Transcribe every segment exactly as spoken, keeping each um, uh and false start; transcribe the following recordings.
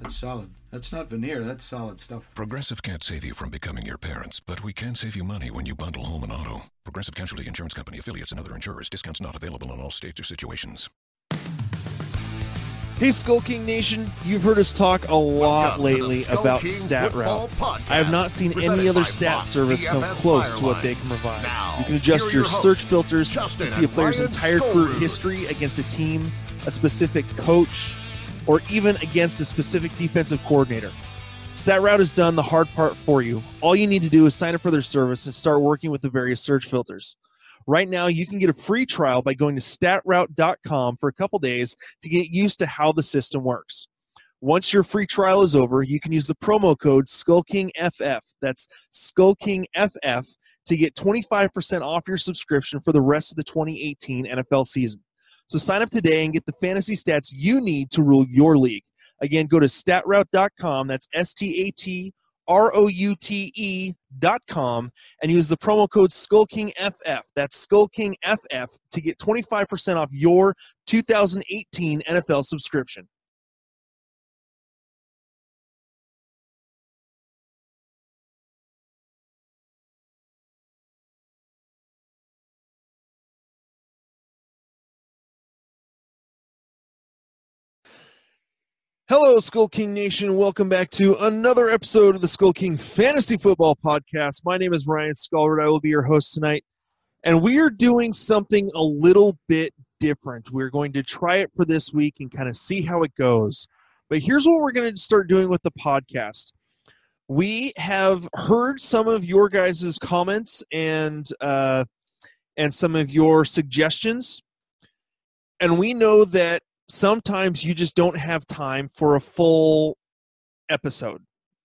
That's solid. That's not veneer. That's solid stuff. Progressive can't save you from becoming your parents, but we can save you money when you bundle home and auto. Progressive Casualty Insurance Company, affiliates, and other insurers. Discounts not available in all states or situations. Hey, Skull King Nation. You've heard us talk a lot Welcome lately about StatRoute. I have not seen any other stat Fox, service D F S come close Firelines. To what they can provide. Now, you can adjust your hosts, search filters Justin to see a player's Ryan entire Skullard. Career history against a team, a specific coach, or even against a specific defensive coordinator. StatRoute has done the hard part for you. All you need to do is sign up for their service and start working with the various search filters. Right now, you can get a free trial by going to stat route dot com for a couple days to get used to how the system works. Once your free trial is over, you can use the promo code SkullKingFF, that's SkullKingFF, to get twenty-five percent off your subscription for the rest of the twenty eighteen N F L season. So sign up today and get the fantasy stats you need to rule your league. Again, go to stat route dot com, that's S T A T R O U T E dot com, and use the promo code SkullKingFF, that's SkullKingFF, to get twenty-five percent off your two thousand eighteen N F L subscription. Hello, Skull King Nation. Welcome back to another episode of the Skull King Fantasy Football Podcast. My name is Ryan Skullard. I will be your host tonight. And we are doing something a little bit different. We're going to try it for this week and kind of see how it goes. But here's what we're going to start doing with the podcast. We have heard some of your guys' comments and uh, and some of your suggestions. And we know that sometimes you just don't have time for a full episode.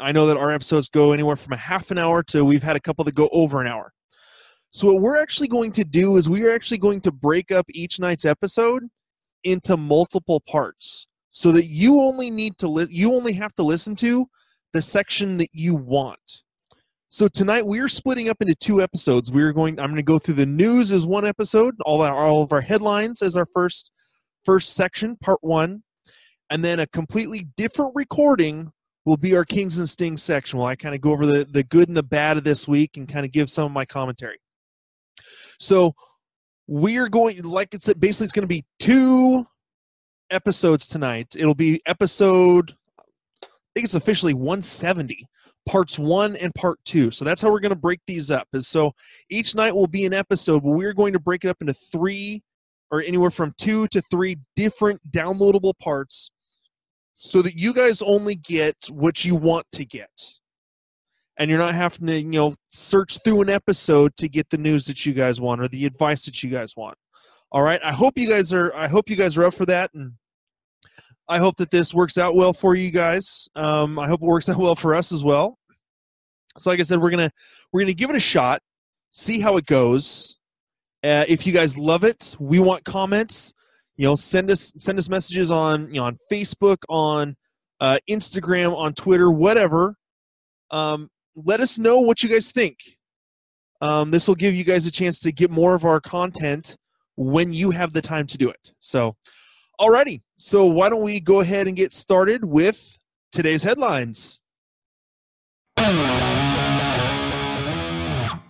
I know that our episodes go anywhere from a half an hour to we've had a couple that go over an hour. So what we're actually going to do is we are actually going to break up each night's episode into multiple parts so that you only need to li- you only have to listen to the section that you want. So tonight we're splitting up into two episodes. We're going I'm going to go through the news as one episode, all our, all of our headlines as our first First section, part one, and then a completely different recording will be our Kings and Stings section where I kind of go over the, the good and the bad of this week and kind of give some of my commentary. So we're going, like I said, basically it's going to be two episodes tonight. It'll be episode, I think it's officially one seventy, parts one and part two. So that's how we're going to break these up. Is so each night will be an episode, but we're going to break it up into three or anywhere from two to three different downloadable parts so that you guys only get what you want to get. And you're not having to, you know, search through an episode to get the news that you guys want or the advice that you guys want. All right. I hope you guys are, I hope you guys are up for that. And I hope that this works out well for you guys. Um, I hope it works out well for us as well. So like I said, we're going to, we're going to give it a shot, see how it goes. Uh, if you guys love it, we want comments. You know, send us send us messages on you know, on Facebook, on uh, Instagram, on Twitter, whatever. Um, let us know what you guys think. Um, this will give you guys a chance to get more of our content when you have the time to do it. So, alrighty. So why don't we go ahead and get started with today's headlines?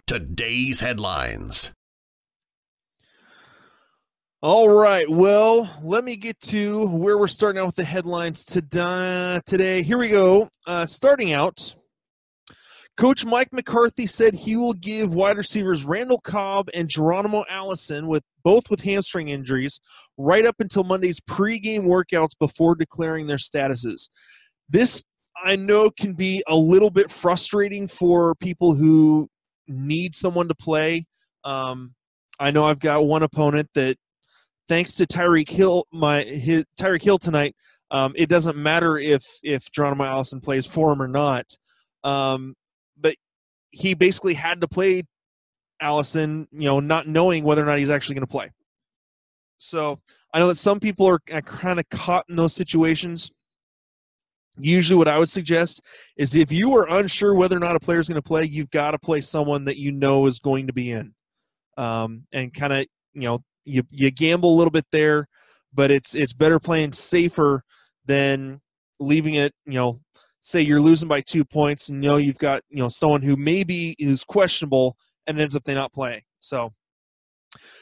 Today's headlines. All right, well, let me get to where we're starting out with the headlines today. Here we go. Uh, starting out, Coach Mike McCarthy said he will give wide receivers Randall Cobb and Geronimo Allison, with both with hamstring injuries, right up until Monday's pregame workouts before declaring their statuses. This, I know, can be a little bit frustrating for people who need someone to play. Um, I know I've got one opponent that, thanks to Tyreek Hill, my his, Tyreek Hill tonight, um, it doesn't matter if if Geronimo Allison plays for him or not. Um, but he basically had to play Allison, you know, not knowing whether or not he's actually going to play. So I know that some people are kind of caught in those situations. Usually what I would suggest is if you are unsure whether or not a player is going to play, you've got to play someone that you know is going to be in. Um, and kind of, you know, you you gamble a little bit there, but it's it's better playing safer than leaving it, you know, say you're losing by two points and you know you've got, you know, someone who maybe is questionable and ends up they not playing. So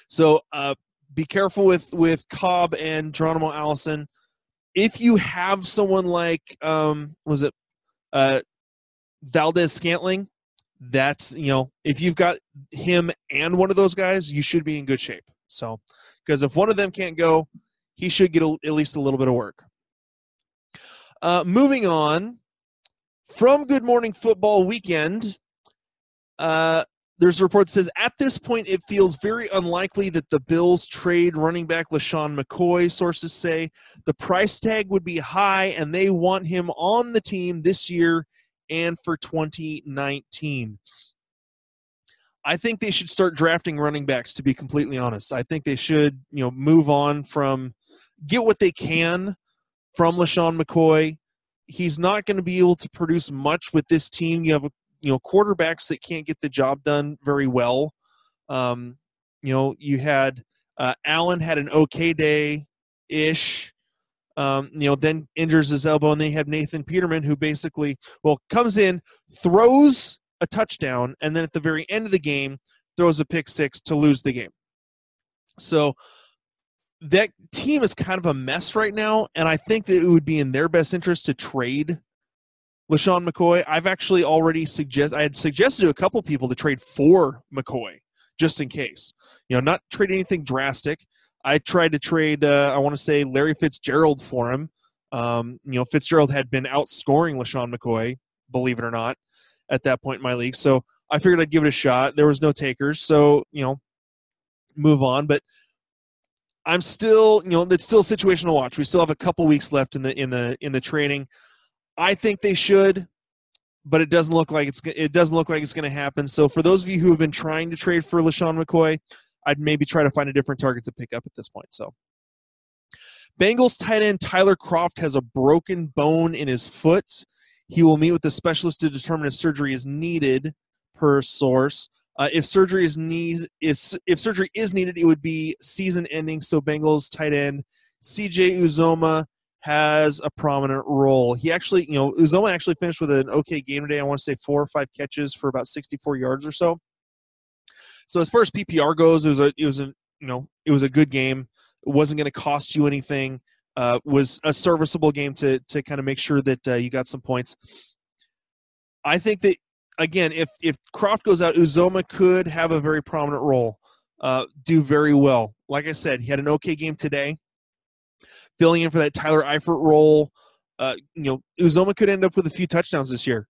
so uh, be careful with, with Cobb and Geronimo Allison. If you have someone like, um, was it uh, Valdez Scantling, that's, you know, if you've got him and one of those guys, you should be in good shape. So, because if one of them can't go, he should get a, at least a little bit of work. Uh, moving on, from Good Morning Football Weekend, uh, there's a report that says, at this point, it feels very unlikely that the Bills trade running back LaShawn McCoy, sources say. The price tag would be high, and they want him on the team this year and for twenty nineteen. I think they should start drafting running backs, to be completely honest. I think they should, you know, move on from – get what they can from LaShawn McCoy. He's not going to be able to produce much with this team. You have a You know, quarterbacks that can't get the job done very well. Um, you know, you had uh, Allen had an okay day-ish. Um, you know, then injures his elbow, and they have Nathan Peterman who basically, well, comes in, throws a touchdown, and then at the very end of the game, throws a pick six to lose the game. So that team is kind of a mess right now, and I think that it would be in their best interest to trade LaShawn McCoy. I've actually already suggest I had suggested to a couple people to trade for McCoy just in case. You know, not trade anything drastic. I tried to trade, uh, I want to say, Larry Fitzgerald for him. Um, you know, Fitzgerald had been outscoring LaShawn McCoy, believe it or not, at that point in my league. So I figured I'd give it a shot. There was no takers. So, you know, move on. But I'm still, you know, it's still a situation to watch. We still have a couple weeks left in the in the in the training. I think they should, but it doesn't look like it's it doesn't look like it's going to happen. So for those of you who have been trying to trade for LaShawn McCoy, I'd maybe try to find a different target to pick up at this point. So Bengals tight end Tyler Kroft has a broken bone in his foot. He will meet with the specialist to determine if surgery is needed, per source. Uh, if surgery is need if, if surgery is needed, it would be season ending. So Bengals tight end C J Uzomah has a prominent role. He actually, you know, Uzomah actually finished with an okay game today. I want to say four or five catches for about sixty-four yards or so. So as far as P P R goes, it was a, it was a, you know, it was a good game. It wasn't going to cost you anything. Uh, was a serviceable game to to kind of make sure that uh, you got some points. I think that again, if if Kroft goes out, Uzomah could have a very prominent role. Uh, do very well. Like I said, he had an okay game today, filling in for that Tyler Eifert role. Uh, you know, Uzomah could end up with a few touchdowns this year.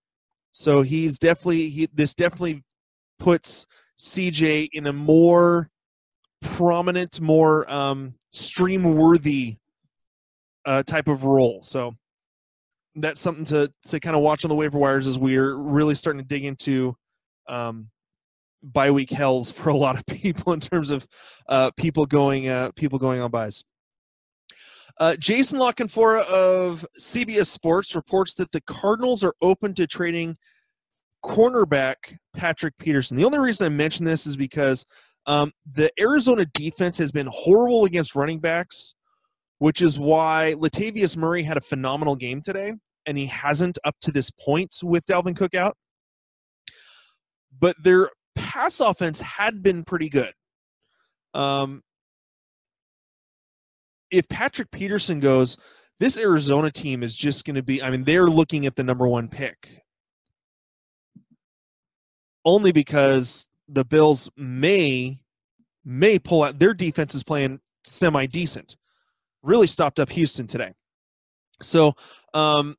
So he's definitely he, – this definitely puts C J in a more prominent, more um, stream-worthy uh, type of role. So that's something to, to kind of watch on the waiver wires as we're really starting to dig into um, bye-week hells for a lot of people in terms of uh, people going uh, people going on buys. Uh, Jason La Canfora of C B S Sports reports that the Cardinals are open to trading cornerback Patrick Peterson. The only reason I mention this is because um, the Arizona defense has been horrible against running backs, which is why Latavius Murray had a phenomenal game today, and he hasn't up to this point with Dalvin Cook out. But their pass offense had been pretty good. Um If Patrick Peterson goes, this Arizona team is just going to be – I mean, they're looking at the number one pick only because the Bills may may pull out – their defense is playing semi-decent. Really stopped up Houston today. So um,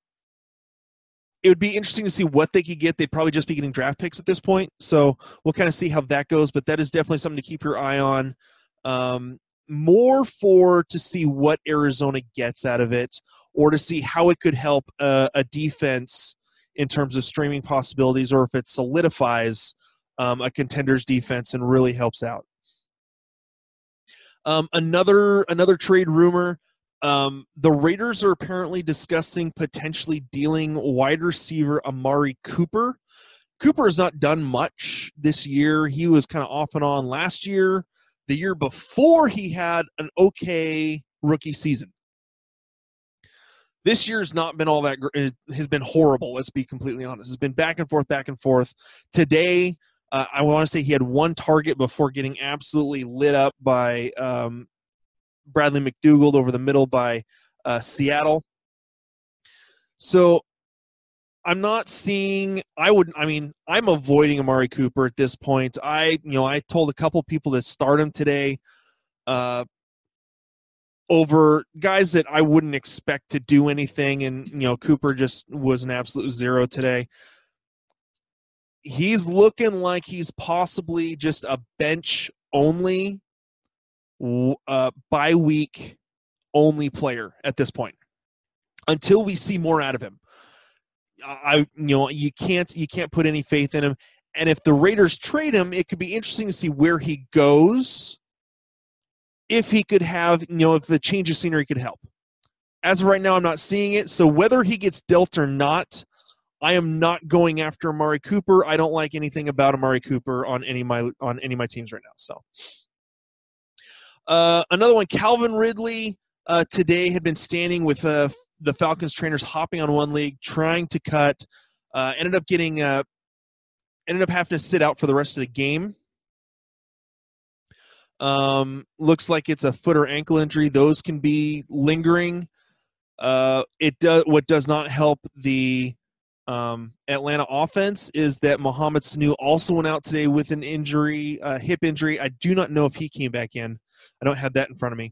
it would be interesting to see what they could get. They'd probably just be getting draft picks at this point. So we'll kind of see how that goes, but that is definitely something to keep your eye on. Um more for to see what Arizona gets out of it or to see how it could help uh, a defense in terms of streaming possibilities or if it solidifies um, a contender's defense and really helps out. Um, another another trade rumor. Um, the Raiders are apparently discussing potentially dealing wide receiver Amari Cooper. Cooper has not done much this year. He was kind of off and on last year. The year before, he had an okay rookie season. This year's not been all that great. It has been horrible, let's be completely honest. It's been back and forth, back and forth. Today, uh, I want to say he had one target before getting absolutely lit up by um, Bradley McDougal over the middle by uh, Seattle. So I'm not seeing – I wouldn't – I mean, I'm avoiding Amari Cooper at this point. I, you know, I told a couple people that start him today uh, – over guys that I wouldn't expect to do anything, and you know Cooper just was an absolute zero today. He's looking like he's possibly just a bench only, uh, bye week only player at this point until we see more out of him. I, you know, you can't you can't put any faith in him, and if the Raiders trade him, it could be interesting to see where he goes. If he could have, you know, if the change of scenery could help. As of right now, I'm not seeing it. So whether he gets dealt or not, I am not going after Amari Cooper. I don't like anything about Amari Cooper on any of my on any of my teams right now. So uh, another one, Calvin Ridley uh, today had been standing with uh, the Falcons trainers, hopping on one leg, trying to cut. Uh, ended up getting, uh, ended up having to sit out for the rest of the game. Um, looks like it's a foot or ankle injury. Those can be lingering. Uh, it does. What does not help the um, Atlanta offense is that Mohamed Sanu also went out today with an injury, uh, hip injury. I do not know if he came back in. I don't have that in front of me.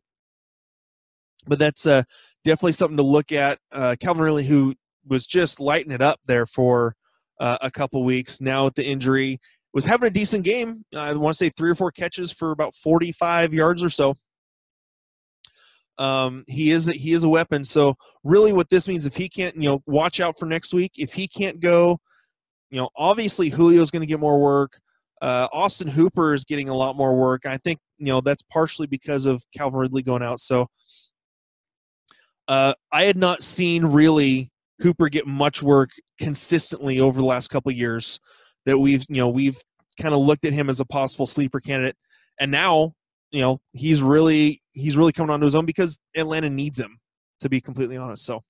But that's uh, definitely something to look at. Uh, Calvin Ridley, who was just lighting it up there for uh, a couple weeks, now with the injury, was having a decent game. Uh, I want to say three or four catches for about forty-five yards or so. Um, he is a, he is a weapon. So really, what this means, if he can't, you know, watch out for next week. If he can't go, you know, obviously Julio's going to get more work. Uh, Austin Hooper is getting a lot more work. I think you know that's partially because of Calvin Ridley going out. So uh, I had not seen really Hooper get much work consistently over the last couple of years. That we've, you know, we've kind of looked at him as a possible sleeper candidate, and now, you know, he's really he's really coming onto his own because Atlanta needs him, to be completely honest. So,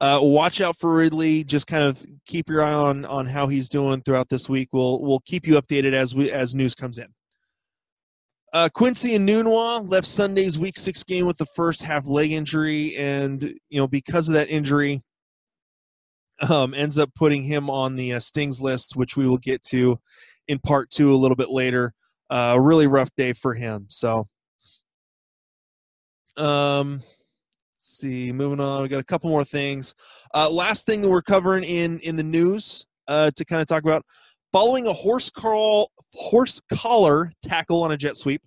uh, watch out for Ridley. Just kind of keep your eye on on how he's doing throughout this week. We'll we'll keep you updated as we as news comes in. Uh, Quincy Noonaw left Sunday's Week Six game with the first half leg injury, and you know because of that injury. Um, ends up putting him on the uh, Stings list, which we will get to in part two a little bit later. A uh, really rough day for him. So, um, let's see, moving on. We got a couple more things. Uh, last thing that we're covering in in the news uh, to kind of talk about: following a horse call, horse collar tackle on a jet sweep,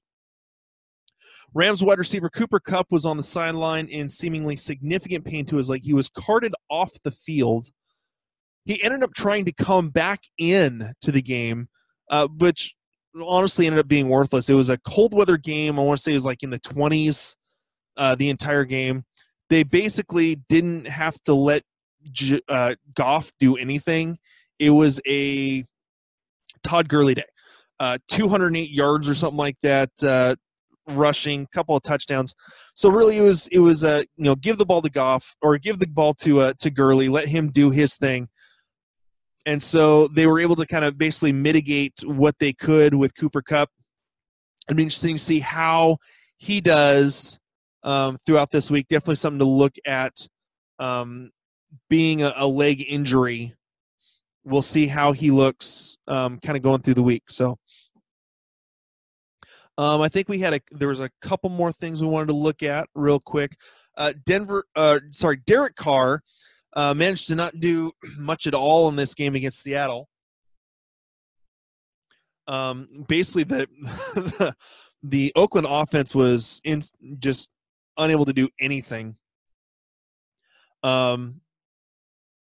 Rams wide receiver Cooper Kupp was on the sideline in seemingly significant pain to his leg. He was carted off the field. He ended up trying to come back in to the game, uh, which honestly ended up being worthless. It was a cold weather game. I want to say it was like in the twenties uh, the entire game. They basically didn't have to let J- uh, Goff do anything. It was a Todd Gurley day. Uh, two hundred eight yards or something like that, uh, rushing, couple of touchdowns. So really it was it was uh, you know give the ball to Goff or give the ball to uh, to Gurley, let him do his thing. And so they were able to kind of basically mitigate what they could with Cooper Kupp. It'd be interesting to see how he does um, throughout this week. Definitely something to look at. Um, being a, a leg injury, we'll see how he looks um, kind of going through the week. So Um, I think we had a there was a couple more things we wanted to look at real quick. Uh, Denver, uh, sorry, Derek Carr uh, managed to not do much at all in this game against Seattle. Um, basically, the, the the Oakland offense was in, just unable to do anything. Um,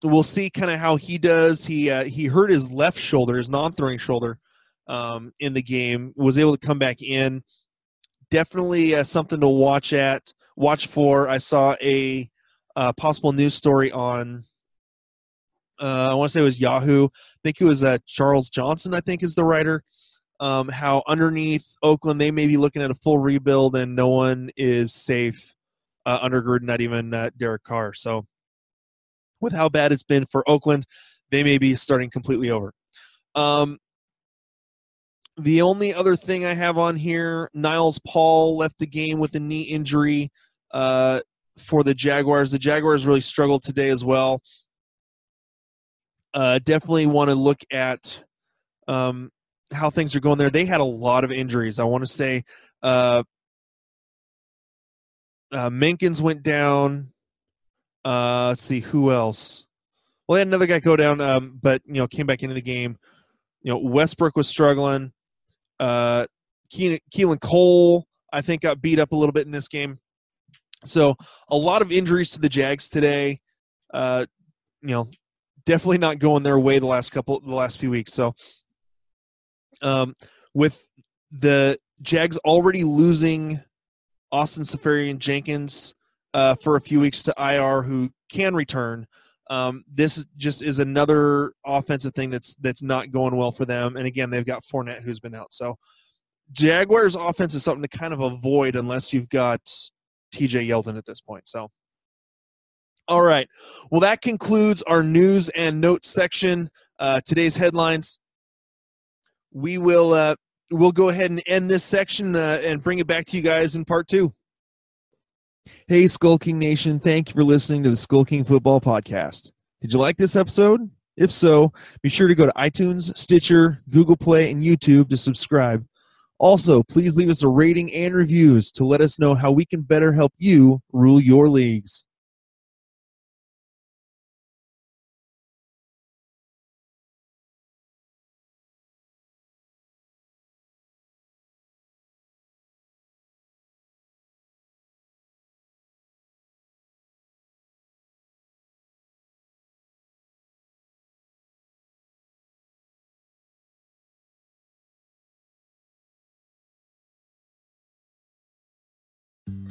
we'll see kind of how he does. He uh, he hurt his left shoulder, his non-throwing shoulder. Um, in the game, was able to come back in. definitely uh, something to watch at, watch for. I saw a uh, possible news story on, uh, I want to say it was Yahoo. I think it was uh, Charles Johnson, I think is the writer. Um, how underneath Oakland, they may be looking at a full rebuild and no one is safe uh, under Gruden, not even uh, Derek Carr. So with how bad it's been for Oakland, they may be starting completely over. Um, the only other thing I have on here, Niles Paul left the game with a knee injury uh, for the Jaguars. The Jaguars really struggled today as well. Uh, definitely want to look at um, how things are going there. They had a lot of injuries. I want to say uh, uh, Minkins went down. Uh, let's see, who else? Well, they had another guy go down, um, but, you know, came back into the game. You know, Westbrook was struggling. Uh, Keelan, Keelan Cole, I think, got beat up a little bit in this game. So a lot of injuries to the Jags today. Uh, you know, definitely not going their way the last couple, the last few weeks. So um, with the Jags already losing Austin Seferian-Jenkins uh, for a few weeks to I R, who can return. Um, this just is another offensive thing that's that's not going well for them. And, again, they've got Fournette who's been out. So Jaguars' offense is something to kind of avoid unless you've got T J Yeldon at this point. So, all right. Well, that concludes our news and notes section, uh, today's headlines. We will uh, we'll go ahead and end this section uh, and bring it back to you guys in part two. Hey, Skull King Nation, thank you for listening to the Skull King Football Podcast. Did you like this episode? If so, be sure to go to iTunes, Stitcher, Google Play, and YouTube to subscribe. Also, please leave us a rating and reviews to let us know how we can better help you rule your leagues.